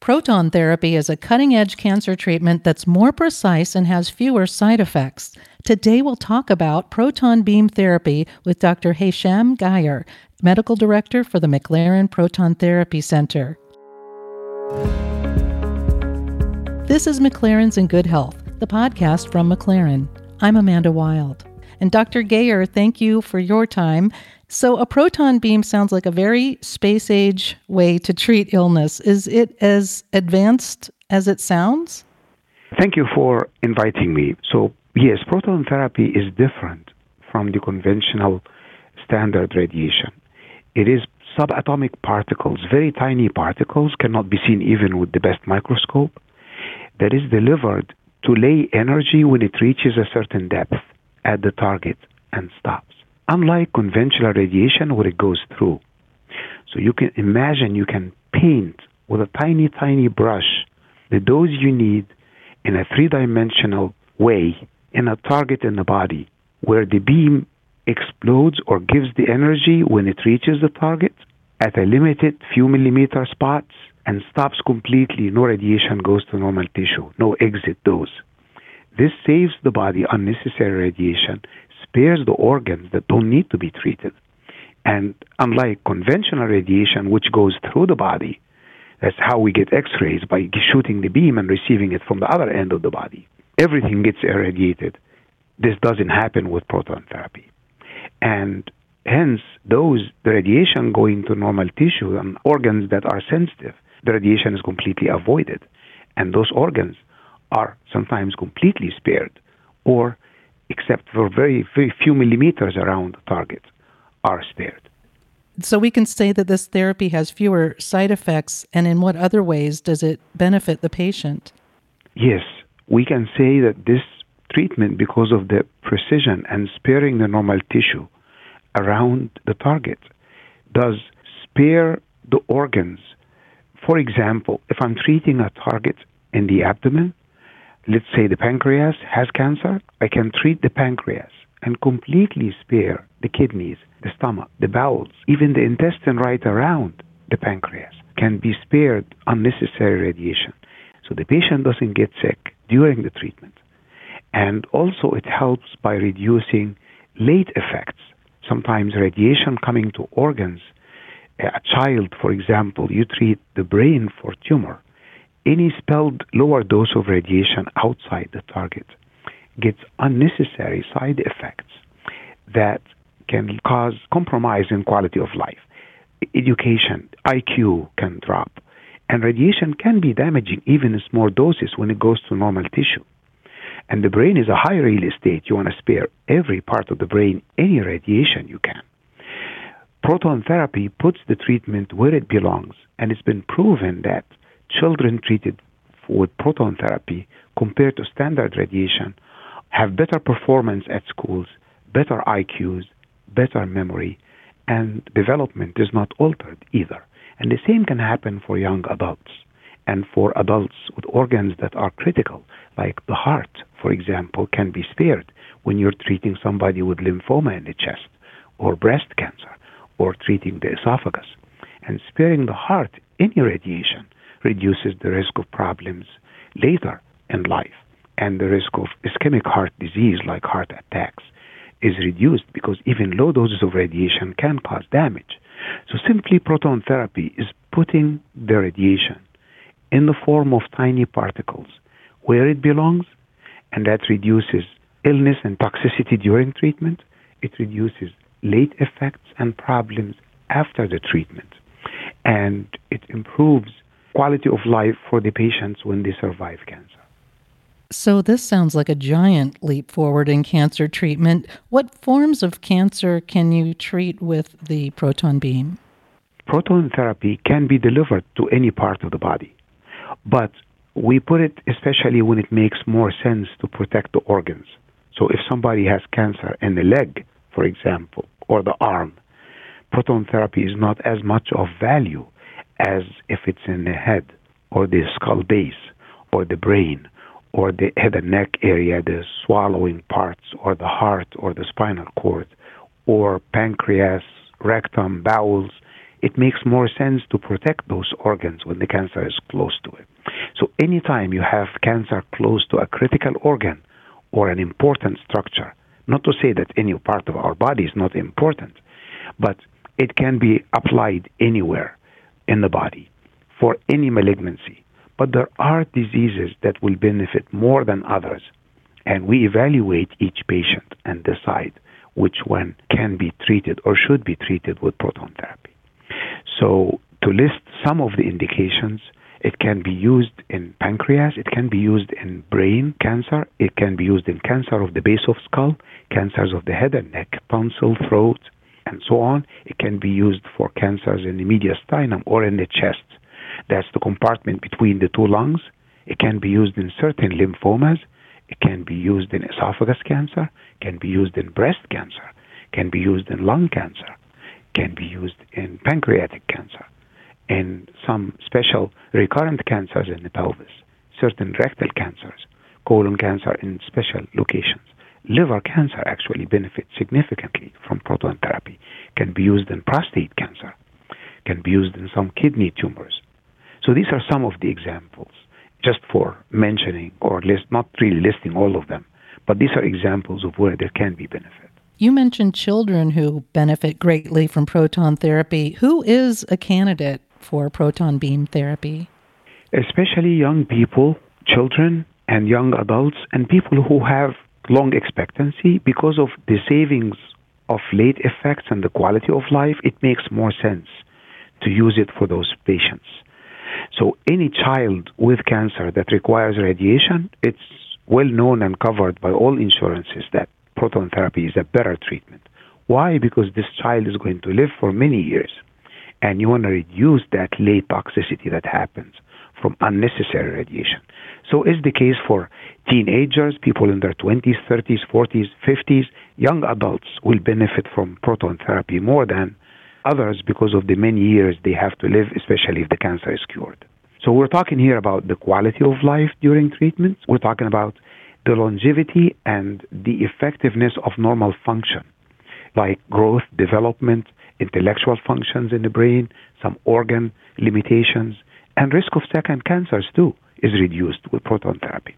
Proton therapy is a cutting-edge cancer treatment that's more precise and has fewer side effects. Today we'll talk about proton beam therapy with Dr. Hesham Geyer, Medical Director for the McLaren Proton Therapy Center. This is McLaren's in Good Health, the podcast from McLaren. I'm Amanda Wilde. And Dr. Geyer, thank you for your time. So a proton beam sounds like a very space-age way to treat illness. Is it as advanced as it sounds? Thank you for inviting me. So yes, proton therapy is different from the conventional standard radiation. It is subatomic particles, very tiny particles, cannot be seen even with the best microscope, that is delivered to lay energy when it reaches a certain depth at the target and stops. Unlike conventional radiation where it goes through. So you can imagine you can paint with a tiny, tiny brush the dose you need in a three-dimensional way in a target in the body where the beam explodes or gives the energy when it reaches the target at a limited few millimeter spots and stops completely. No radiation goes to normal tissue, no exit dose. This saves the body unnecessary radiation, spares the organs that don't need to be treated. And unlike conventional radiation, which goes through the body, that's how we get X-rays, by shooting the beam and receiving it from the other end of the body. Everything gets irradiated. This doesn't happen with proton therapy. And hence, the radiation going to normal tissue and organs that are sensitive, the radiation is completely avoided. And those organs are sometimes completely spared, or except for very, very few millimeters around the target, are spared. So we can say that this therapy has fewer side effects, and in what other ways does it benefit the patient? Yes, we can say that this treatment, because of the precision and sparing the normal tissue around the target, does spare the organs. For example, if I'm treating a target in the abdomen, let's say the pancreas has cancer, I can treat the pancreas and completely spare the kidneys, the stomach, the bowels, even the intestine right around the pancreas can be spared unnecessary radiation. So the patient doesn't get sick during the treatment. And also it helps by reducing late effects. Sometimes radiation coming to organs, a child, for example, you treat the brain for tumor. Any spelled lower dose of radiation outside the target gets unnecessary side effects that can cause compromise in quality of life. Education, IQ can drop, and radiation can be damaging even in small doses when it goes to normal tissue. And the brain is a high real estate. You want to spare every part of the brain, any radiation you can. Proton therapy puts the treatment where it belongs, and it's been proven that children treated with proton therapy compared to standard radiation have better performance at schools, better IQs, better memory, and development is not altered either. And the same can happen for young adults and for adults with organs that are critical, like the heart, for example, can be spared when you're treating somebody with lymphoma in the chest or breast cancer or treating the esophagus. And sparing the heart any radiation reduces the risk of problems later in life. And the risk of ischemic heart disease, like heart attacks, is reduced because even low doses of radiation can cause damage. So simply proton therapy is putting the radiation in the form of tiny particles where it belongs, and that reduces illness and toxicity during treatment. It reduces late effects and problems after the treatment. And it improves quality of life for the patients when they survive cancer. So this sounds like a giant leap forward in cancer treatment. What forms of cancer can you treat with the proton beam? Proton therapy can be delivered to any part of the body, but we put it especially when it makes more sense to protect the organs. So if somebody has cancer in the leg, for example, or the arm, proton therapy is not as much of value as if it's in the head, or the skull base, or the brain, or the head and neck area, the swallowing parts, or the heart, or the spinal cord, or pancreas, rectum, bowels, it makes more sense to protect those organs when the cancer is close to it. So anytime you have cancer close to a critical organ or an important structure, not to say that any part of our body is not important, but it can be applied anywhere in the body for any malignancy. But there are diseases that will benefit more than others, and we evaluate each patient and decide which one can be treated or should be treated with proton therapy. So to list some of the indications, it can be used in pancreas, it can be used in brain cancer, it can be used in cancer of the base of skull, cancers of the head and neck, tonsil, throat, and so on. It can be used for cancers in the mediastinum or in the chest. That's the compartment between the two lungs. It can be used in certain lymphomas. It can be used in esophagus cancer, can be used in breast cancer, can be used in lung cancer, can be used in pancreatic cancer, and some special recurrent cancers in the pelvis, certain rectal cancers, colon cancer in special locations. Liver cancer actually benefits significantly from proton therapy, can be used in prostate cancer, can be used in some kidney tumors. So these are some of the examples, just for mentioning or not really listing all of them, but these are examples of where there can be benefit. You mentioned children who benefit greatly from proton therapy. Who is a candidate for proton beam therapy? Especially young people, children and young adults, and people who have long expectancy because of the savings of late effects and the quality of life. It makes more sense to use it for those patients. So any child with cancer that requires radiation, it's well known and covered by all insurances that proton therapy is a better treatment. Why? Because this child is going to live for many years, and you want to reduce that late toxicity that happens from unnecessary radiation. So is the case for teenagers, people in their 20s, 30s, 40s, 50s. Young adults will benefit from proton therapy more than others because of the many years they have to live, especially if the cancer is cured. So we're talking here about the quality of life during treatments. We're talking about the longevity and the effectiveness of normal function, like growth, development, intellectual functions in the brain, some organ limitations, and risk of second cancers too is reduced with proton therapy.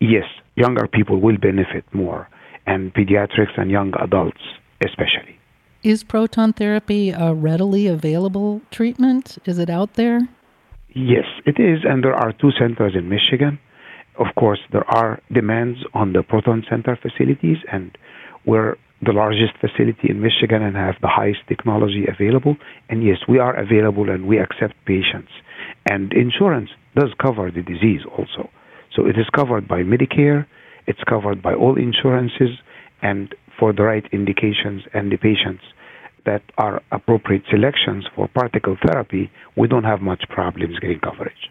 Yes, younger people will benefit more, and pediatrics and young adults especially. Is proton therapy a readily available treatment? Is it out there? Yes, it is, and there are 2 centers in Michigan. Of course, there are demands on the proton center facilities, and we're the largest facility in Michigan and have the highest technology available. And yes, we are available and we accept patients. And insurance does cover the disease also. So it is covered by Medicare, it's covered by all insurances, and for the right indications and the patients that are appropriate selections for particle therapy, we don't have much problems getting coverage.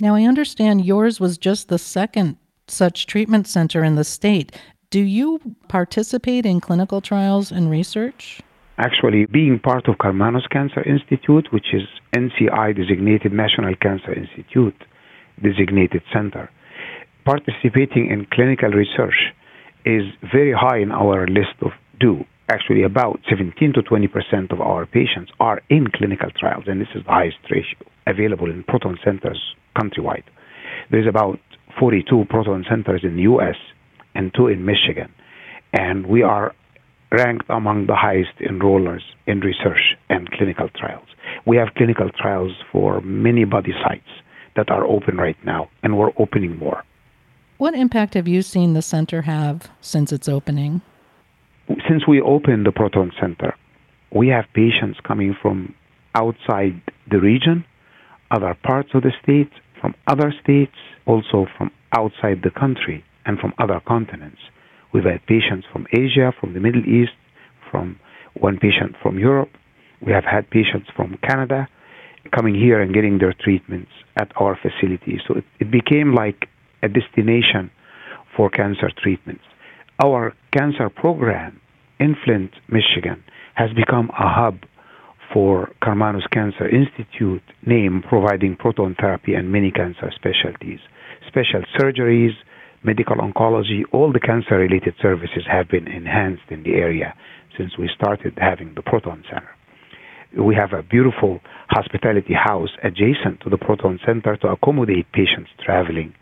Now, I understand yours was just the second such treatment center in the state. Do you participate in clinical trials and research? Actually, being part of Karmanos Cancer Institute, which is NCI-designated National Cancer Institute-designated center, participating in clinical research is very high in our list of do. Actually, about 17 to 20% of our patients are in clinical trials, and this is the highest ratio available in proton centers countrywide. There's about 42 proton centers in the U.S. and 2 in Michigan, and we are ranked among the highest enrollers in research and clinical trials. We have clinical trials for many body sites that are open right now, and we're opening more. What impact have you seen the center have since its opening? Since we opened the Proton Center, we have patients coming from outside the region, other parts of the state, from other states, also from outside the country and from other continents. We've had patients from Asia, from the Middle East, from one patient from Europe. We have had patients from Canada coming here and getting their treatments at our facility. So it became like a destination for cancer treatments. Our cancer program in Flint, Michigan, has become a hub for Karmanos Cancer Institute name, providing proton therapy and many cancer specialties. Special surgeries, medical oncology, all the cancer-related services have been enhanced in the area since we started having the proton center. We have a beautiful hospitality house adjacent to the Proton Center to accommodate patients traveling.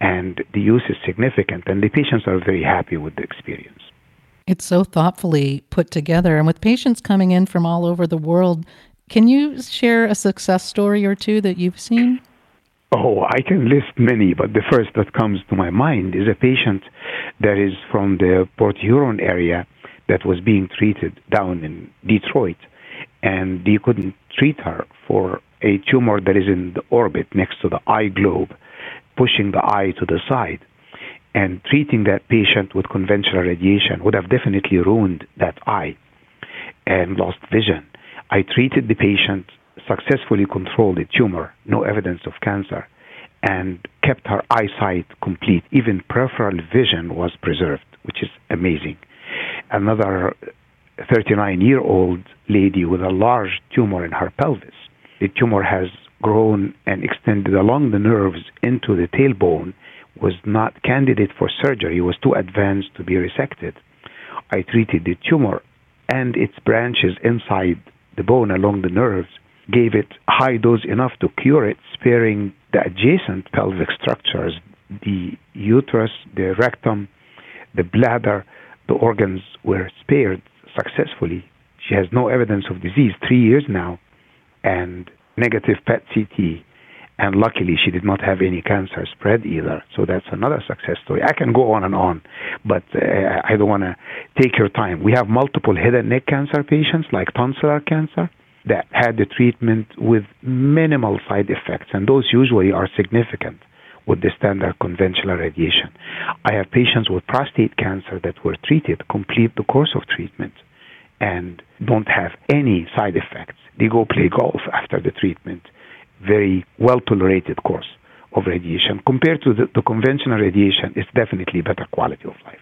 And the use is significant, and the patients are very happy with the experience. It's so thoughtfully put together. And with patients coming in from all over the world, can you share a success story or two that you've seen? Oh, I can list many, but the first that comes to my mind is a patient that is from the Port Huron area that was being treated down in Detroit, and they couldn't treat her for a tumor that is in the orbit next to the eye globe, pushing the eye to the side. And treating that patient with conventional radiation would have definitely ruined that eye and lost vision. I treated the patient, successfully controlled the tumor, no evidence of cancer, and kept her eyesight complete. Even peripheral vision was preserved, which is amazing. Another 39-year-old lady with a large tumor in her pelvis. The tumor has grown and extended along the nerves into the tailbone, was not candidate for surgery, was too advanced to be resected. I treated the tumor and its branches inside the bone along the nerves, gave it high dose enough to cure it, sparing the adjacent pelvic structures, the uterus, the rectum, the bladder. The organs were spared successfully. She has no evidence of disease, 3 years now, and negative PET-CT. And luckily, she did not have any cancer spread either. So that's another success story. I can go on, but I don't want to take your time. We have multiple head and neck cancer patients, like tonsillar cancer, that had the treatment with minimal side effects, and those usually are significant with the standard conventional radiation. I have patients with prostate cancer that were treated, complete the course of treatment, and don't have any side effects. They go play golf after the treatment. Very well-tolerated course of radiation. Compared to the conventional radiation, it's definitely better quality of life.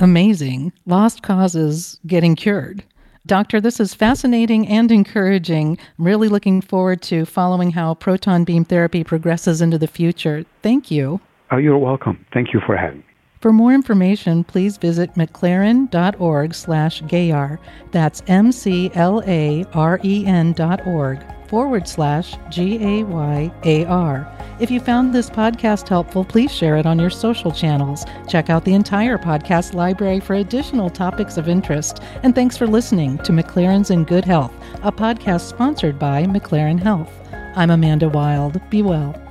Amazing. Lost causes getting cured. Doctor, this is fascinating and encouraging. I'm really looking forward to following how proton beam therapy progresses into the future. Thank you. Oh, you're welcome. Thank you for having me. For more information, please visit mclaren.org/Geyer. That's mclaren.org/GAYAR. If you found this podcast helpful, please share it on your social channels. Check out the entire podcast library for additional topics of interest. And thanks for listening to McLaren's in Good Health, a podcast sponsored by McLaren Health. I'm Amanda Wilde. Be well.